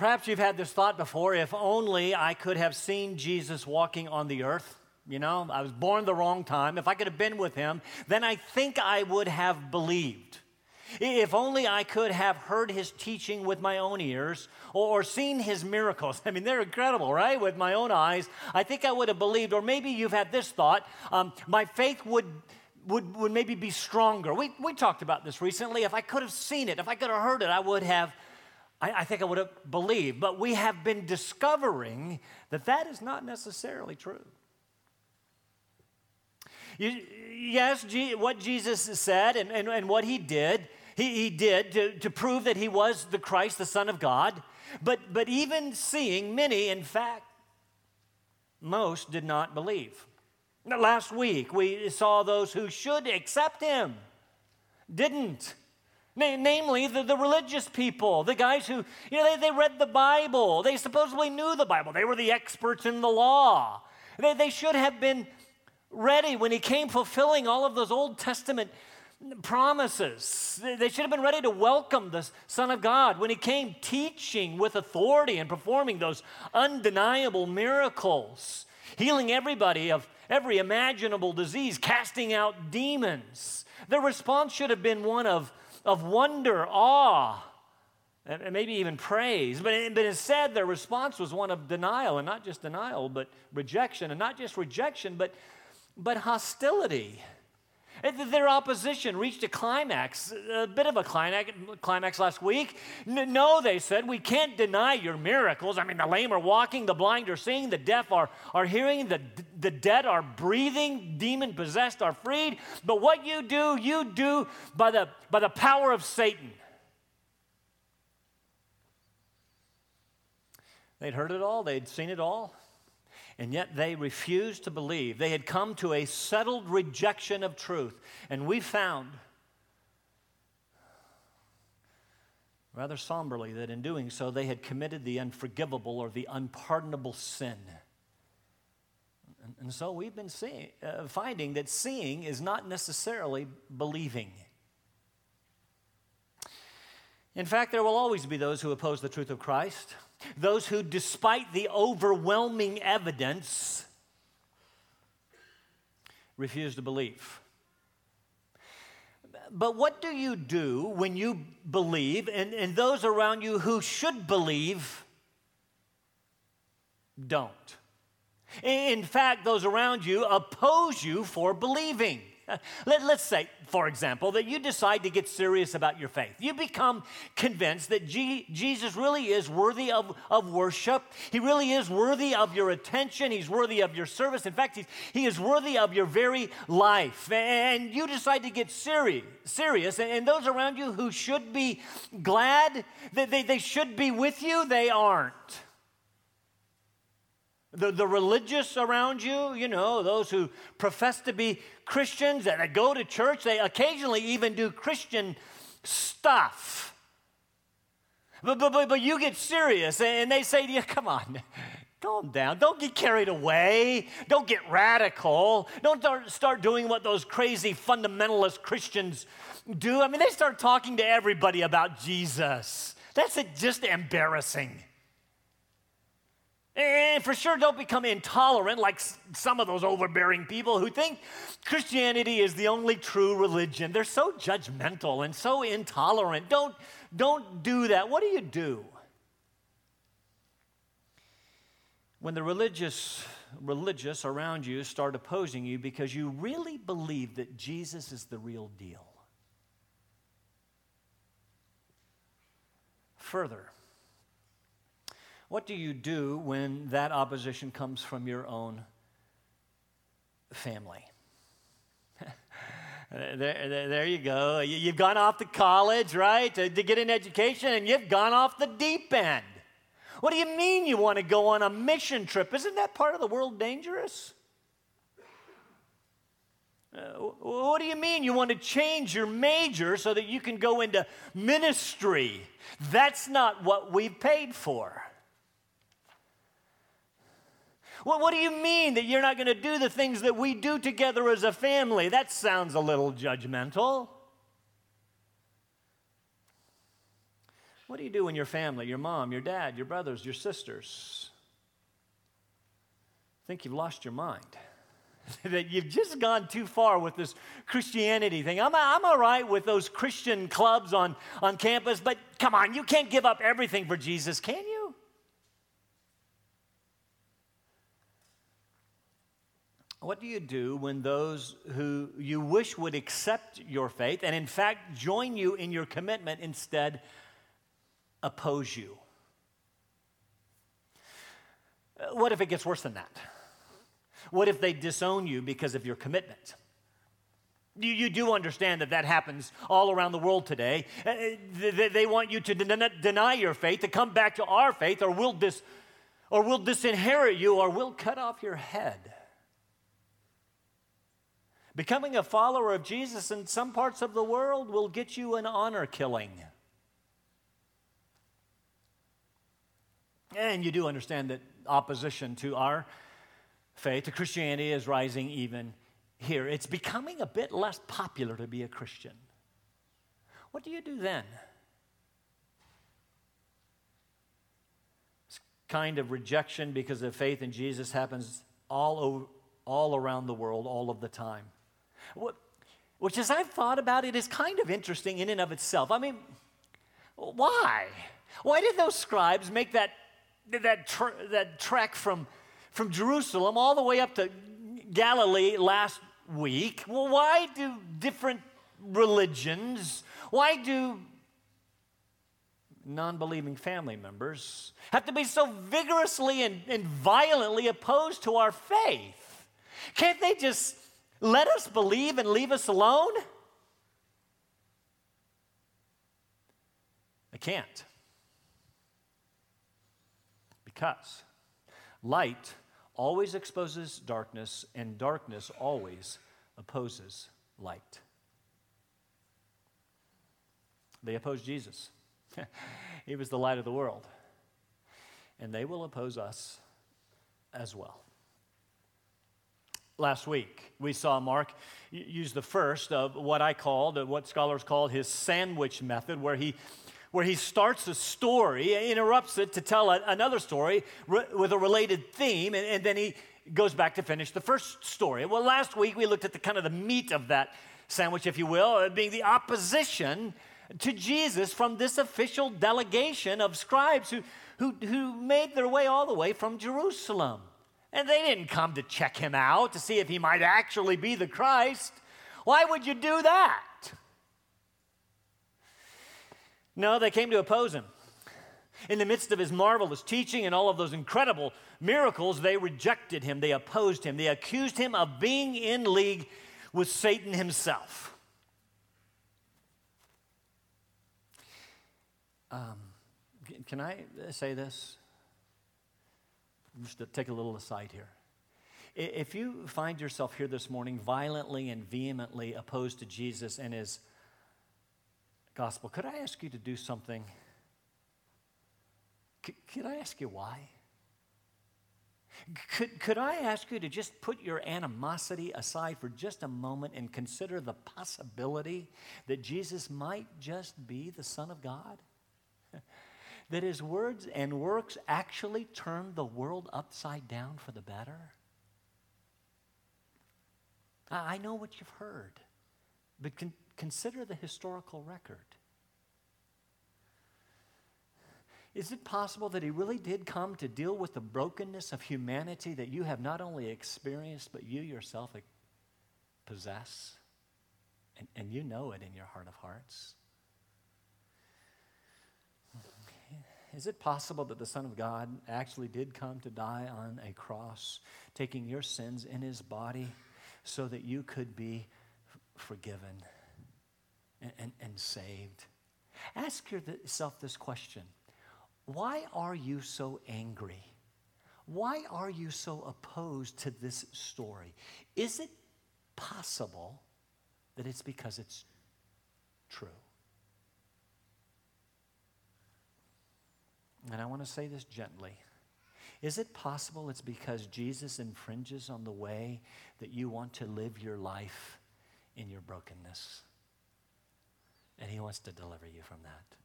Perhaps you've had this thought before, if only I could have seen Jesus walking on the earth. You know, I was born the wrong time. If I could have been with him, then I think I would have believed. If only I could have heard his teaching with my own ears or seen his miracles. I mean, they're incredible, right? With my own eyes, I think I would have believed. Or maybe you've had this thought, my faith would maybe be stronger. We talked about this recently. If I could have seen it, if I could have heard it, I would have, I think I would have believed. But we have been discovering that that is not necessarily true. Yes, what Jesus said and what he did, he did to prove that he was the Christ, the Son of God. But even seeing many, in fact, most did not believe. Now, last week, we saw those who should accept him didn't. Namely, the religious people, the guys who, you know, they read the Bible. They supposedly knew the Bible. They were the experts in the law. They should have been ready when he came fulfilling all of those Old Testament promises. They should have been ready to welcome the Son of God when he came teaching with authority and performing those undeniable miracles, healing everybody of every imaginable disease, casting out demons. Their response should have been one of wonder, awe, and maybe even praise. But instead, their response was one of denial, and not just denial, but rejection, and not just rejection, but hostility. Their opposition reached a climax, a bit of a climax last week. No, they said, we can't deny your miracles. I mean, the lame are walking, the blind are seeing, the deaf are hearing, the dead are breathing, demon-possessed are freed. But what you do by the power of Satan. They'd heard it all, they'd seen it all. And yet they refused to believe. They had come to a settled rejection of truth. And we found, rather somberly, that in doing so, they had committed the unforgivable or the unpardonable sin. And so we've been finding that seeing is not necessarily believing. In fact, there will always be those who oppose the truth of Christ. Those who, despite the overwhelming evidence, refuse to believe. But what do you do when you believe and those around you who should believe don't? In fact, those around you oppose you for believing. Let's say, for example, that you decide to get serious about your faith. You become convinced that Jesus really is worthy of worship. He really is worthy of your attention. He's worthy of your service. In fact, he is worthy of your very life. And you decide to get serious. And those around you who should be glad that they should be with you, they aren't. The religious around you, you know, those who profess to be Christians, that they go to church, they occasionally even do Christian stuff. But you get serious and they say to you, come on, calm down. Don't get carried away. Don't get radical. Don't start doing what those crazy fundamentalist Christians do. I mean, they start talking to everybody about Jesus. That's just embarrassing. And for sure, don't become intolerant like some of those overbearing people who think Christianity is the only true religion. They're so judgmental and so intolerant. Don't do that. What do? When the religious around you start opposing you because you really believe that Jesus is the real deal. Further, what do you do when that opposition comes from your own family? There you go. You've gone off to college, right, to get an education, and you've gone off the deep end. What do you mean you want to go on a mission trip? Isn't that part of the world dangerous? What do you mean you want to change your major so that you can go into ministry? That's not what we paid for. What do you mean that you're not going to do the things that we do together as a family? That sounds a little judgmental. What do you do in your family, your mom, your dad, your brothers, your sisters? I think you've lost your mind. That you've just gone too far with this Christianity thing. I'm all right with those Christian clubs on campus, but come on, you can't give up everything for Jesus, can you? What do you do when those who you wish would accept your faith and in fact join you in your commitment instead oppose you? What if it gets worse than that? What if they disown you because of your commitment? You do understand that happens all around the world today. They want you to deny your faith, to come back to our faith, or we'll disinherit you, or we'll cut off your head. Becoming a follower of Jesus in some parts of the world will get you an honor killing. And you do understand that opposition to our faith, to Christianity, is rising even here. It's becoming a bit less popular to be a Christian. What do you do then? This kind of rejection because of faith in Jesus happens all around the world, all of the time. Which, as I've thought about it, is kind of interesting in and of itself. I mean, why? Why did those scribes make that trek from Jerusalem all the way up to Galilee last week? Well, why do different religions, why do non-believing family members have to be so vigorously and violently opposed to our faith? Can't they just let us believe and leave us alone? They can't. Because light always exposes darkness, and darkness always opposes light. They oppose Jesus. He was the light of the world. And they will oppose us as well. Last week, we saw Mark use the first of what scholars called his sandwich method, where he starts a story, interrupts it to tell another story with a related theme, and then he goes back to finish the first story. Well, last week we looked at the kind of the meat of that sandwich, if you will, being the opposition to Jesus from this official delegation of scribes who made their way all the way from Jerusalem. And they didn't come to check him out, to see if he might actually be the Christ. Why would you do that? No, they came to oppose him. In the midst of his marvelous teaching and all of those incredible miracles, they rejected him. They opposed him. They accused him of being in league with Satan himself. Can I say this? Just to take a little aside here. If you find yourself here this morning violently and vehemently opposed to Jesus and his gospel, could I ask you to do something? Could I ask you why? Could I ask you to just put your animosity aside for just a moment and consider the possibility that Jesus might just be the Son of God? That his words and works actually turn the world upside down for the better? I know what you've heard, but consider the historical record. Is it possible that he really did come to deal with the brokenness of humanity that you have not only experienced, but you yourself possess? And you know it in your heart of hearts. Is it possible that the Son of God actually did come to die on a cross, taking your sins in his body so that you could be forgiven? And saved? Ask yourself this question. Why are you so angry? Why are you so opposed to this story? Is it possible that it's because it's true? And I want to say this gently. Is it possible it's because Jesus infringes on the way that you want to live your life in your brokenness? And he wants to deliver you from that.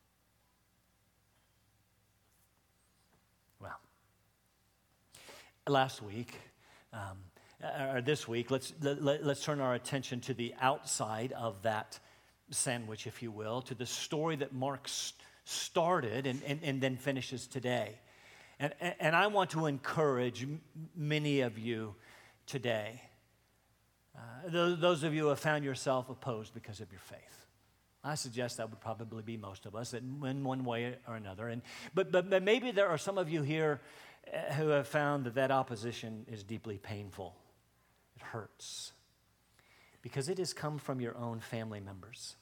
last week, or this week, let's turn our attention to the outside of that sandwich, if you will, to the story that Mark started and then finishes today. And I want to encourage many of you today, those of you who have found yourself opposed because of your faith. I suggest that would probably be most of us in one way or another. But maybe there are some of you here who have found that opposition is deeply painful. It hurts because it has come from your own family members.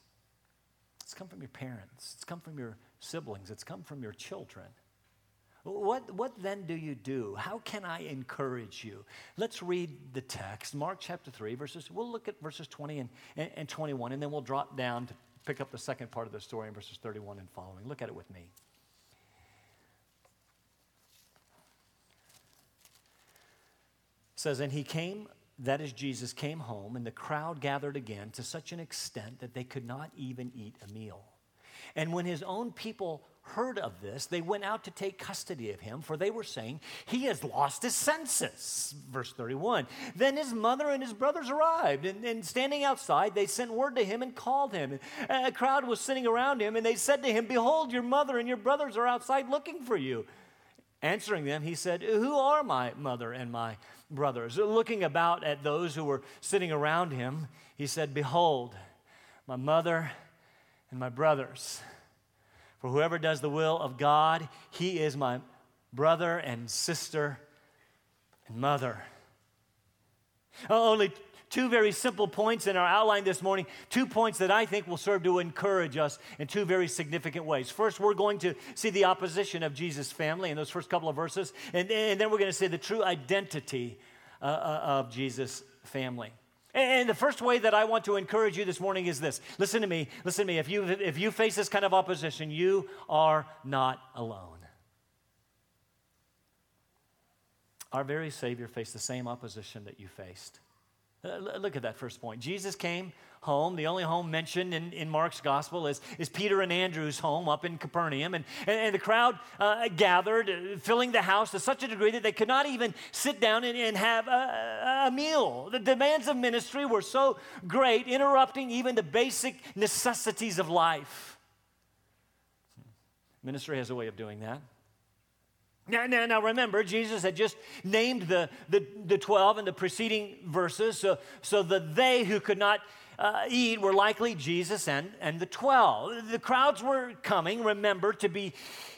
It's come from your parents. It's come from your siblings. It's come from your children. What then do you do? How can I encourage you? Let's read the text, Mark chapter 3, verses. We'll look at verses 20 and 21, and then we'll drop down to pick up the second part of the story in verses 31 and following. Look at it with me. It says, and he came, that is Jesus came home, and the crowd gathered again to such an extent that they could not even eat a meal. And when his own people heard of this, they went out to take custody of him, for they were saying, he has lost his senses. Verse 31. Then his mother and his brothers arrived, and standing outside, they sent word to him and called him. And a crowd was sitting around him, and they said to him, behold, your mother and your brothers are outside looking for you. Answering them, he said, who are my mother and my brothers? Looking about at those who were sitting around him, he said, behold, my mother and my brothers. For whoever does the will of God, he is my brother and sister and mother. Only two very simple points in our outline this morning, 2 points that I think will serve to encourage us in 2 very significant ways. First, we're going to see the opposition of Jesus' family in those first couple of verses, and then we're going to see the true identity of Jesus' family. And the first way that I want to encourage you this morning is this. Listen to me. If you face this kind of opposition, you are not alone. Our very Savior faced the same opposition that you faced. Look at that first point. Jesus came home. The only home mentioned in Mark's gospel is Peter and Andrew's home up in Capernaum. And the crowd gathered, filling the house to such a degree that they could not even sit down and have a meal. The demands of ministry were so great, interrupting even the basic necessities of life. Ministry has a way of doing that. Now, remember, Jesus had just named the 12 in the preceding verses, so the they who could not eat were likely Jesus and the 12. The crowds were coming, remember, to be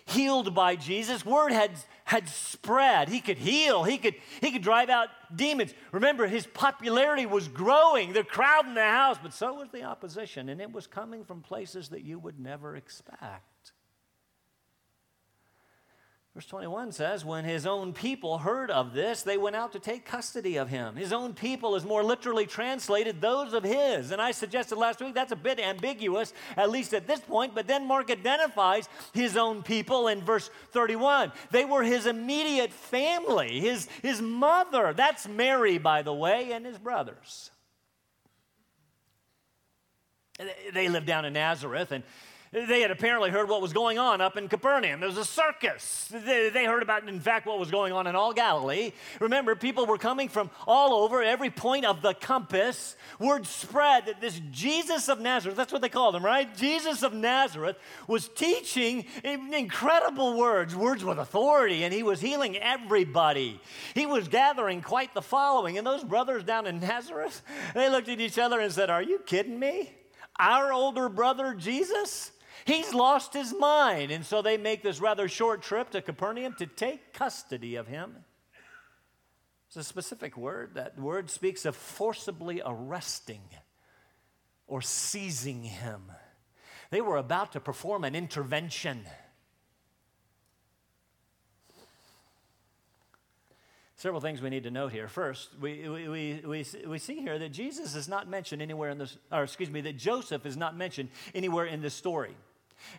healed by Jesus. Word had spread. He could heal. He could drive out demons. Remember, his popularity was growing. The crowd in the house, but so was the opposition, and it was coming from places that you would never expect. Verse 21 says, when his own people heard of this, they went out to take custody of him. His own people is more literally translated, those of his. And I suggested last week that's a bit ambiguous, at least at this point. But then Mark identifies his own people in verse 31. They were his immediate family, his mother. That's Mary, by the way, and his brothers. They lived down in Nazareth, and they had apparently heard what was going on up in Capernaum. There was a circus. They heard about, in fact, what was going on in all Galilee. Remember, people were coming from all over, every point of the compass. Word spread that this Jesus of Nazareth, that's what they called him, right? Jesus of Nazareth was teaching incredible words with authority, and he was healing everybody. He was gathering quite the following. And those brothers down in Nazareth, they looked at each other and said, are you kidding me? Our older brother, Jesus? He's lost his mind. And so they make this rather short trip to Capernaum to take custody of him. It's a specific word. That word speaks of forcibly arresting or seizing him. They were about to perform an intervention. Several things we need to note here. First, we see here that Jesus is not mentioned anywhere in this, or excuse me, that Joseph is not mentioned anywhere in this story.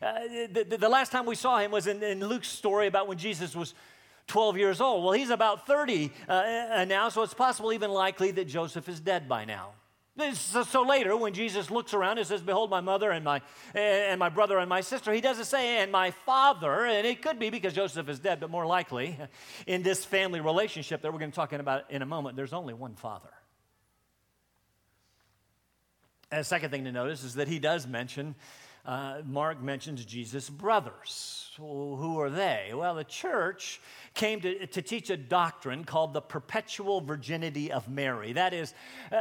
The last time we saw him was in Luke's story about when Jesus was 12 years old. Well, he's about 30 now, so it's possible, even likely, that Joseph is dead by now. So later, when Jesus looks around and says, "Behold, my mother and my brother and my sister," he doesn't say, "and my father," and it could be because Joseph is dead, but more likely in this family relationship that we're going to talk about in a moment, there's only one father. And the second thing to notice is that he does mention, Mark mentions Jesus' brothers. Well, who are they? Well, the church came to teach a doctrine called the perpetual virginity of Mary. That is,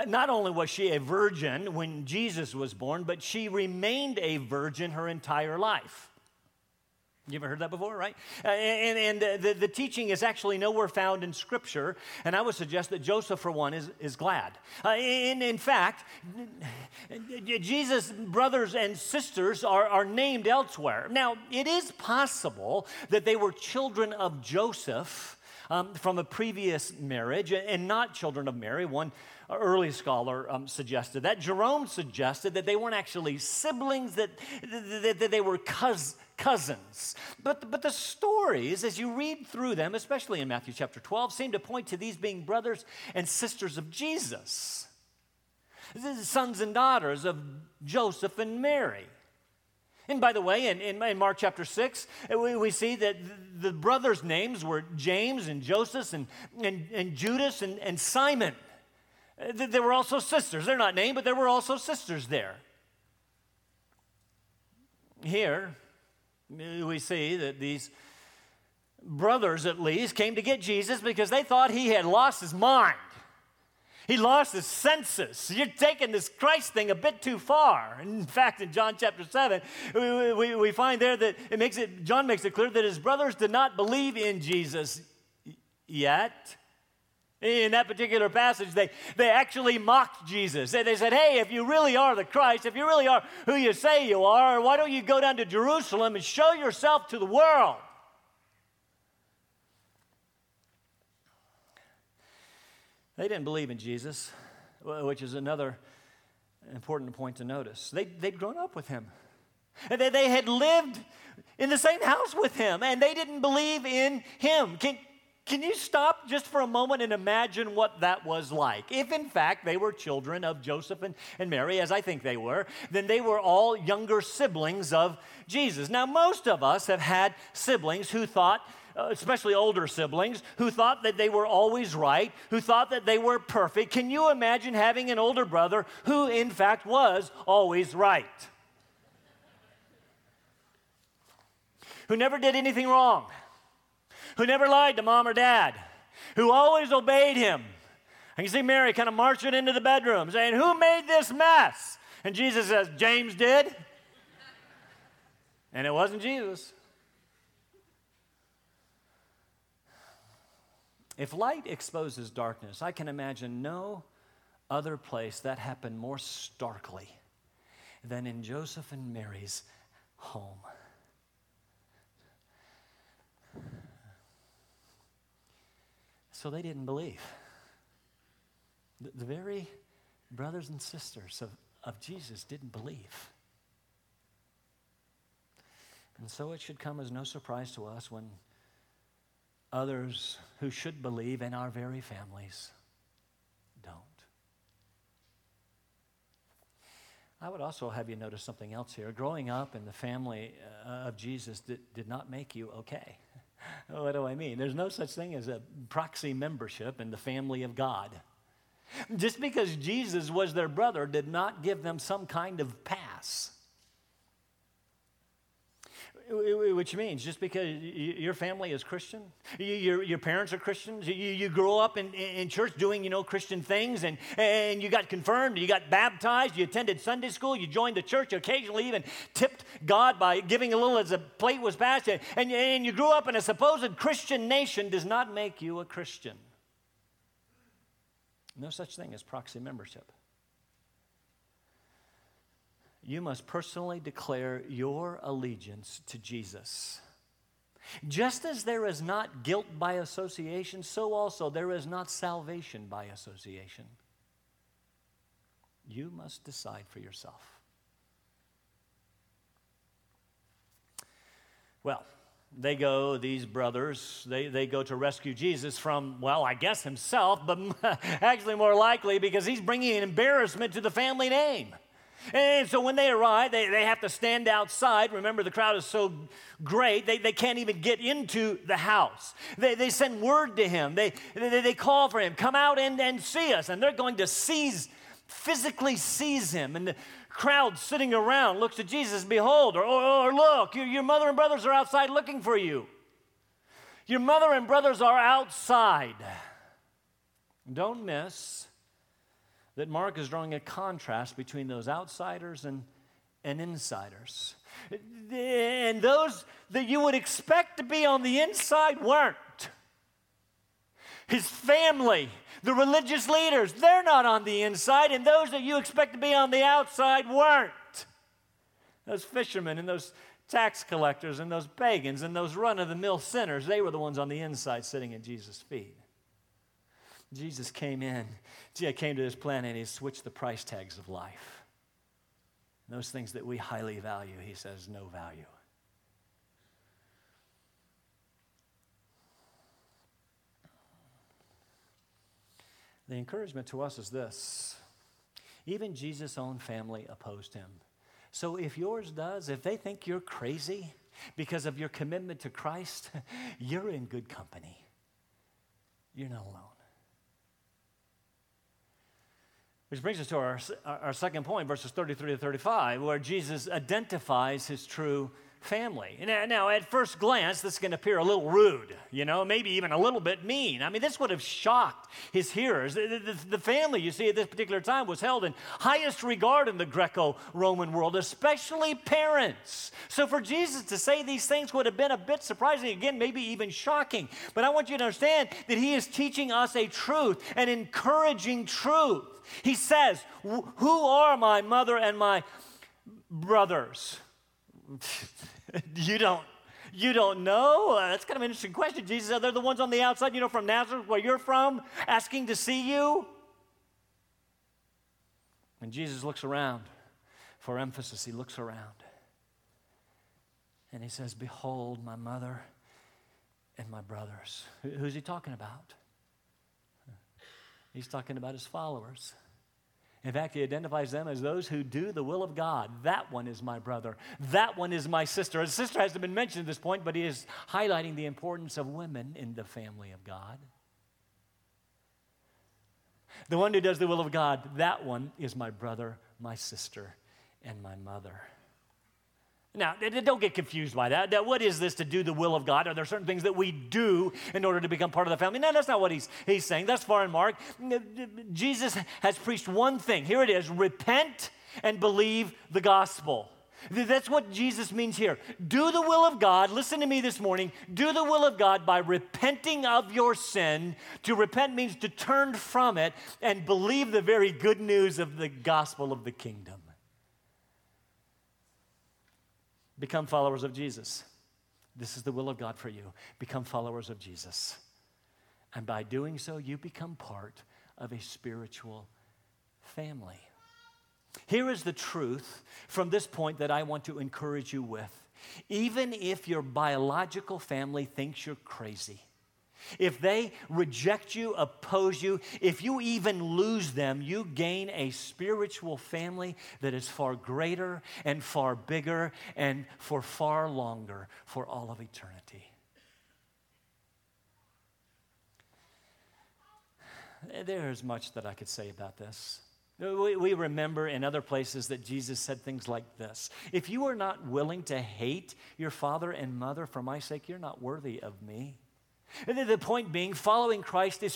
not only was she a virgin when Jesus was born, but she remained a virgin her entire life. You ever heard that before, right? And the teaching is actually nowhere found in Scripture, and I would suggest that Joseph, for one, is glad. In fact, Jesus' brothers and sisters are named elsewhere. Now, it is possible that they were children of Joseph from a previous marriage and not children of Mary. One early scholar suggested that. Jerome suggested that they weren't actually siblings, that they were cousins. But the stories, as you read through them, especially in Matthew chapter 12, seem to point to these being brothers and sisters of Jesus, sons and daughters of Joseph and Mary. And by the way, in Mark chapter 6, we see that the brothers' names were James and Joseph and Judas and Simon. There were also sisters. They're not named, but there were also sisters there. Here, we see that these brothers, at least, came to get Jesus because they thought he had lost his mind. He lost his senses. You're taking this Christ thing a bit too far. In fact, in John chapter 7, we find there that John makes it clear that his brothers did not believe in Jesus yet. In that particular passage, they actually mocked Jesus. They said, "Hey, if you really are the Christ, if you really are who you say you are, why don't you go down to Jerusalem and show yourself to the world?" They didn't believe in Jesus, which is another important point to notice. They'd grown up with him. And they had lived in the same house with him, and they didn't believe in him. Can you stop just for a moment and imagine what that was like? If, in fact, they were children of Joseph and Mary, as I think they were, then they were all younger siblings of Jesus. Now, most of us have had siblings who thought, especially older siblings, who thought that they were always right, who thought that they were perfect. Can you imagine having an older brother who, in fact, was always right? Who never did anything wrong? Who never lied to mom or dad, who always obeyed him. I can see Mary kind of marching into the bedroom saying, "Who made this mess?" And Jesus says, "James did." And it wasn't Jesus. If light exposes darkness, I can imagine no other place that happened more starkly than in Joseph and Mary's home. So they didn't believe. The very brothers and sisters of Jesus didn't believe. And so it should come as no surprise to us when others who should believe in our very families don't. I would also have you notice something else here. Growing up in the family of Jesus did not make you okay. What do I mean? There's no such thing as a proxy membership in the family of God. Just because Jesus was their brother did not give them some kind of pass. Which means just because your family is Christian, your parents are Christians, you grow up in church doing, Christian things, and you got confirmed, you got baptized, you attended Sunday school, you joined the church, you occasionally even tipped God by giving a little as a plate was passed, and you grew up in a supposed Christian nation, does not make you a Christian. No such thing as proxy membership. You must personally declare your allegiance to Jesus. Just as there is not guilt by association, so also there is not salvation by association. You must decide for yourself. Well, they go, these brothers, they go to rescue Jesus from, well, I guess himself, but actually more likely because he's bringing an embarrassment to the family name. And so when they arrive, they have to stand outside. Remember, the crowd is so great, they can't even get into the house. They send word to him. They call for him, come out and see us. And they're going to physically seize him. And the crowd sitting around looks at Jesus, behold, or look, your mother and brothers are outside looking for you. Your mother and brothers are outside. Don't miss that Mark is drawing a contrast between those outsiders and insiders. And those that you would expect to be on the inside weren't. His family, the religious leaders, they're not on the inside, and those that you expect to be on the outside weren't. Those fishermen and those tax collectors and those pagans and those run-of-the-mill sinners, they were the ones on the inside sitting at Jesus' feet. Jesus came to this planet, and he switched the price tags of life. And those things that we highly value, he says, no value. The encouragement to us is this. Even Jesus' own family opposed him. So if yours does, if they think you're crazy because of your commitment to Christ, you're in good company. You're not alone. Which brings us to our second point, verses 33 to 35, where Jesus identifies his true family. Now, at first glance, this can appear a little rude, maybe even a little bit mean. I mean, this would have shocked his hearers. The family, you see, at this particular time was held in highest regard in the Greco-Roman world, especially parents. So for Jesus to say these things would have been a bit surprising, again, maybe even shocking. But I want you to understand that he is teaching us a truth, an encouraging truth. He says, who are my mother and my brothers? You don't know? That's kind of an interesting question. Jesus said, they're the ones on the outside, from Nazareth, where you're from, asking to see you. And Jesus looks around. For emphasis, he looks around. And he says, behold, my mother and my brothers. Who's he talking about? He's talking about his followers. In fact, he identifies them as those who do the will of God. That one is my brother. That one is my sister. His sister hasn't been mentioned at this point, but he is highlighting the importance of women in the family of God. The one who does the will of God, that one is my brother, my sister, and my mother. Now, don't get confused by that. What is this to do the will of God? Are there certain things that we do in order to become part of the family? No, that's not what he's saying. Thus far in Mark, Jesus has preached one thing. Here it is, repent and believe the gospel. That's what Jesus means here. Do the will of God. Listen to me this morning. Do the will of God by repenting of your sin. To repent means to turn from it and believe the very good news of the gospel of the kingdom. Become followers of Jesus. This is the will of God for you. Become followers of Jesus. And by doing so, you become part of a spiritual family. Here is the truth from this point that I want to encourage you with. Even if your biological family thinks you're crazy, if they reject you, oppose you, if you even lose them, you gain a spiritual family that is far greater and far bigger and for far longer, for all of eternity. There is much that I could say about this. We remember in other places that Jesus said things like this. If you are not willing to hate your father and mother for my sake, you're not worthy of me. The point being, following Christ is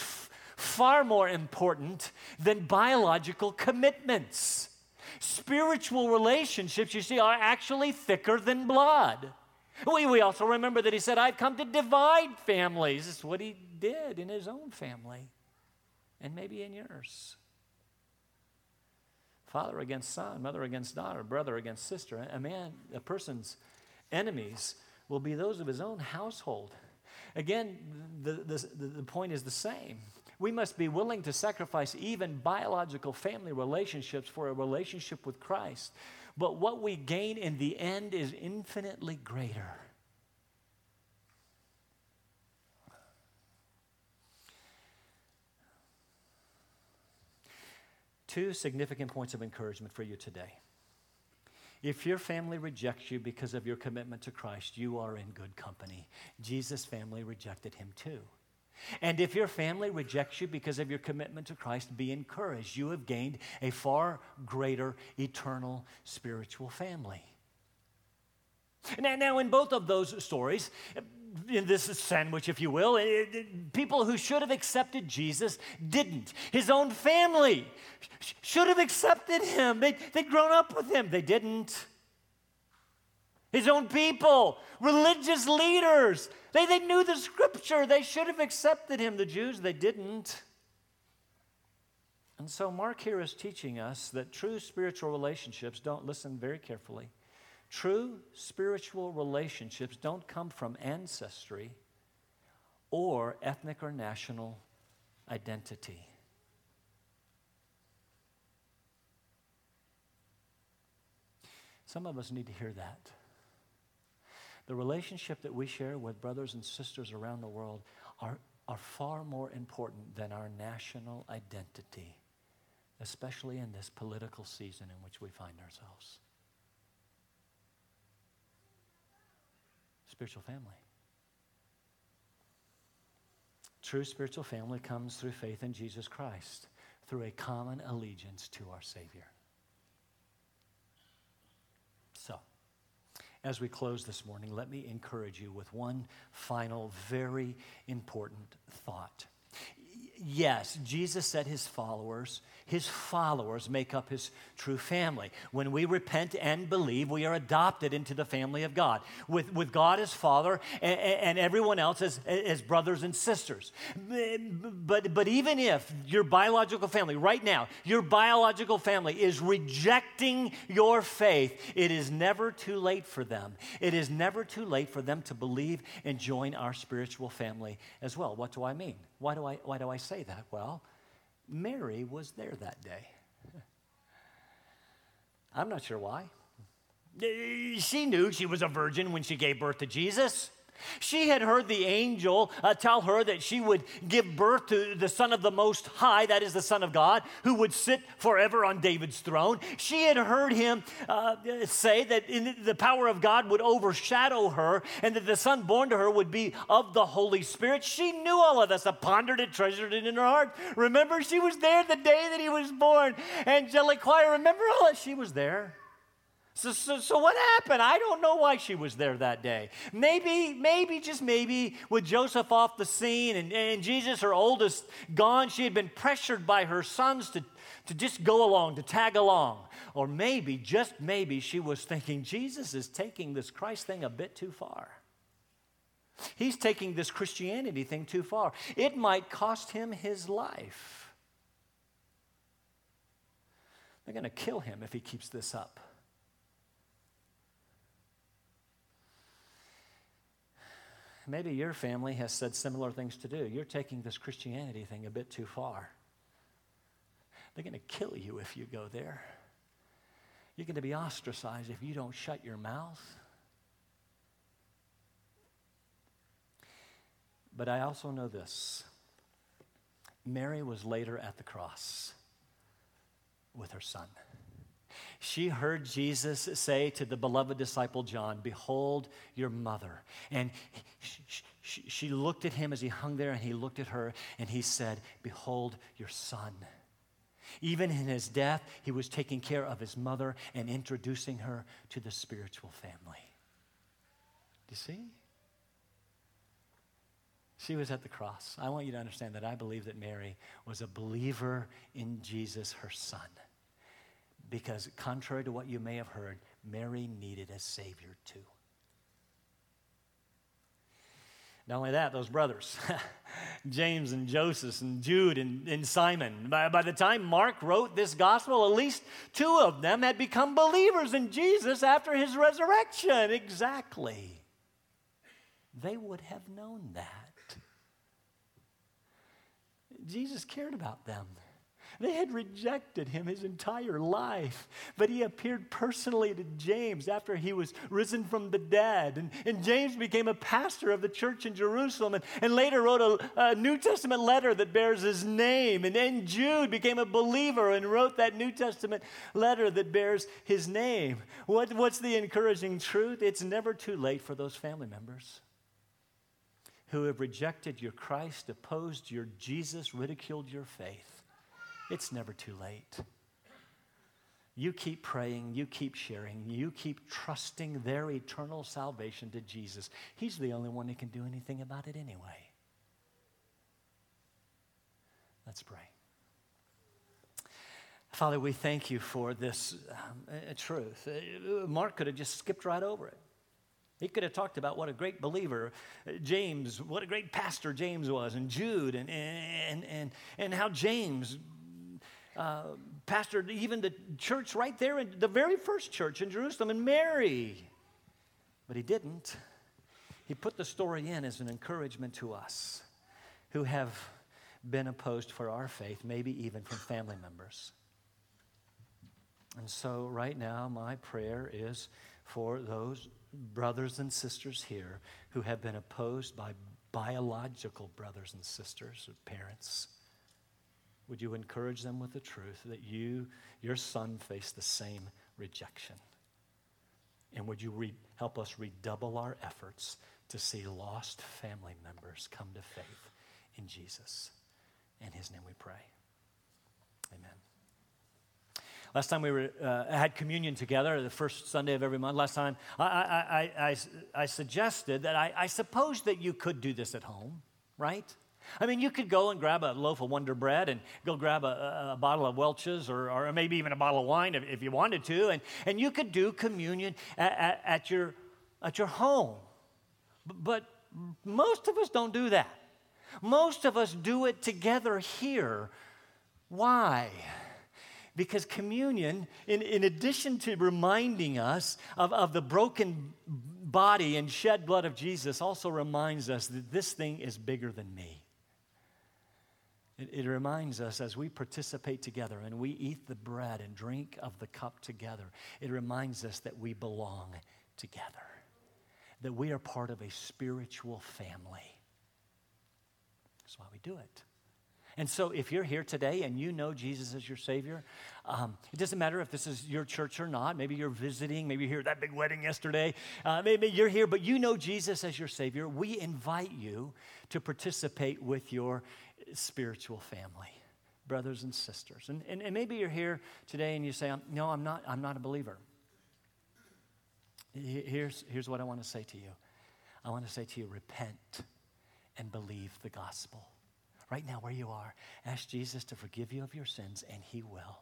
far more important than biological commitments. Spiritual relationships, you see, are actually thicker than blood. We also remember that he said, I've come to divide families. That's what he did in his own family and maybe in yours. Father against son, mother against daughter, brother against sister. A person's enemies will be those of his own household. Again, the point is the same. We must be willing to sacrifice even biological family relationships for a relationship with Christ. But what we gain in the end is infinitely greater. Two significant points of encouragement for you today. If your family rejects you because of your commitment to Christ, you are in good company. Jesus' family rejected him too. And if your family rejects you because of your commitment to Christ, be encouraged. You have gained a far greater eternal spiritual family. Now in both of those stories, in this sandwich, if you will, people who should have accepted Jesus didn't. His own family should have accepted him. They'd grown up with him. They didn't. His own people, religious leaders, they knew the scripture. They should have accepted him. The Jews, they didn't. And so Mark here is teaching us that true spiritual relationships don't, listen very carefully, true spiritual relationships don't come from ancestry or ethnic or national identity. Some of us need to hear that. The relationship that we share with brothers and sisters around the world are far more important than our national identity, especially in this political season in which we find ourselves. Spiritual family. True spiritual family comes through faith in Jesus Christ, through a common allegiance to our Savior. So, as we close this morning, let me encourage you with one final, very important thought. Yes, Jesus said his followers make up his true family. When we repent and believe, we are adopted into the family of God, with God as Father and everyone else as brothers and sisters. But even if your biological family, right now, your biological family is rejecting your faith, it is never too late for them. It is never too late for them to believe and join our spiritual family as well. What do I mean? Why do I say that? Well, Mary was there that day. I'm not sure why. She knew she was a virgin when she gave birth to Jesus. She had heard the angel tell her that she would give birth to the Son of the Most High, that is the Son of God, who would sit forever on David's throne. She had heard him say that the power of God would overshadow her and that the Son born to her would be of the Holy Spirit. She knew all of this, pondered it, treasured it in her heart. Remember, she was there the day that he was born. Angelic choir, remember all that? She was there. So what happened? I don't know why she was there that day. Maybe, just maybe, with Joseph off the scene and Jesus, her oldest, gone, she had been pressured by her sons to just go along, to tag along. Or maybe, just maybe, she was thinking, Jesus is taking this Christ thing a bit too far. He's taking this Christianity thing too far. It might cost him his life. They're going to kill him if he keeps this up. Maybe your family has said similar things to do. You're taking this Christianity thing a bit too far. They're going to kill you if you go there. You're going to be ostracized if you don't shut your mouth. But I also know this. Mary was later at the cross with her son. She heard Jesus say to the beloved disciple John, "Behold your mother." And she looked at him as he hung there, and he looked at her, and he said, "Behold your son." Even in his death, he was taking care of his mother and introducing her to the spiritual family. Do you see? She was at the cross. I want you to understand that I believe that Mary was a believer in Jesus, her son. Because contrary to what you may have heard, Mary needed a Savior too. Not only that, those brothers, James and Joseph and Jude and Simon, by the time Mark wrote this gospel, at least two of them had become believers in Jesus after his resurrection. Exactly. They would have known that. Jesus cared about them. They had rejected him his entire life, but he appeared personally to James after he was risen from the dead. And James became a pastor of the church in Jerusalem and later wrote a New Testament letter that bears his name. And then Jude became a believer and wrote that New Testament letter that bears his name. What's the encouraging truth? It's never too late for those family members who have rejected your Christ, opposed your Jesus, ridiculed your faith. It's never too late. You keep praying, you keep sharing, you keep trusting their eternal salvation to Jesus. He's the only one who can do anything about it anyway. Let's pray. Father, we thank you for this truth. Mark could have just skipped right over it. He could have talked about what a great believer James, what a great pastor James was, and Jude, and how James pastored even the church right there, in the very first church in Jerusalem, and Mary. But he didn't. He put the story in as an encouragement to us who have been opposed for our faith, maybe even from family members. And so right now, my prayer is for those brothers and sisters here who have been opposed by biological brothers and sisters or parents. Would you encourage them with the truth that your son faced the same rejection? And would you help us redouble our efforts to see lost family members come to faith in Jesus? In his name we pray. Amen. Last time we had communion together, the first Sunday of every month. Last time, I suggested that I suppose that you could do this at home, right? I mean, you could go and grab a loaf of Wonder Bread and go grab a bottle of Welch's or maybe even a bottle of wine if you wanted to, and you could do communion at your home. But most of us don't do that. Most of us do it together here. Why? Because communion, in addition to reminding us of the broken body and shed blood of Jesus, also reminds us that this thing is bigger than me. It reminds us as we participate together and we eat the bread and drink of the cup together, it reminds us that we belong together, that we are part of a spiritual family. That's why we do it. And so if you're here today and you know Jesus as your Savior, it doesn't matter if this is your church or not. Maybe you're visiting. Maybe you're here at that big wedding yesterday. Maybe you're here, but you know Jesus as your Savior. We invite you to participate with your spiritual family, brothers and sisters. And maybe you're here today and you say, no, I'm not a believer. Here's what I want to say to you. I want to say to you, repent and believe the gospel. Right now, where you are, ask Jesus to forgive you of your sins, and he will.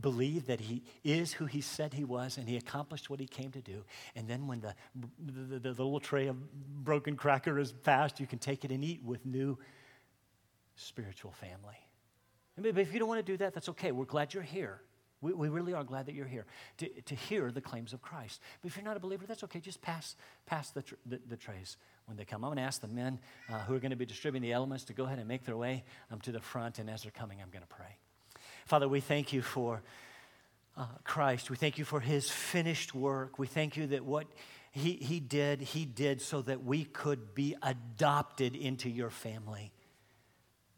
Believe that he is who he said he was, and he accomplished what he came to do. And then when the little tray of broken cracker is passed, you can take it and eat with new spiritual family. But if you don't want to do that, that's okay. We're glad you're here. We really are glad that you're here to hear the claims of Christ. But if you're not a believer, that's okay. Just pass the trays when they come. I'm going to ask the men who are going to be distributing the elements to go ahead and make their way to the front. And as they're coming, I'm going to pray. Father, we thank you for Christ. We thank you for his finished work. We thank you that what he did so that we could be adopted into your family.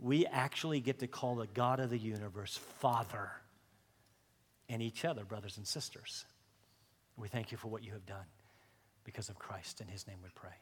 We actually get to call the God of the universe Father. And each other, brothers and sisters. We thank you for what you have done because of Christ. In his name we pray.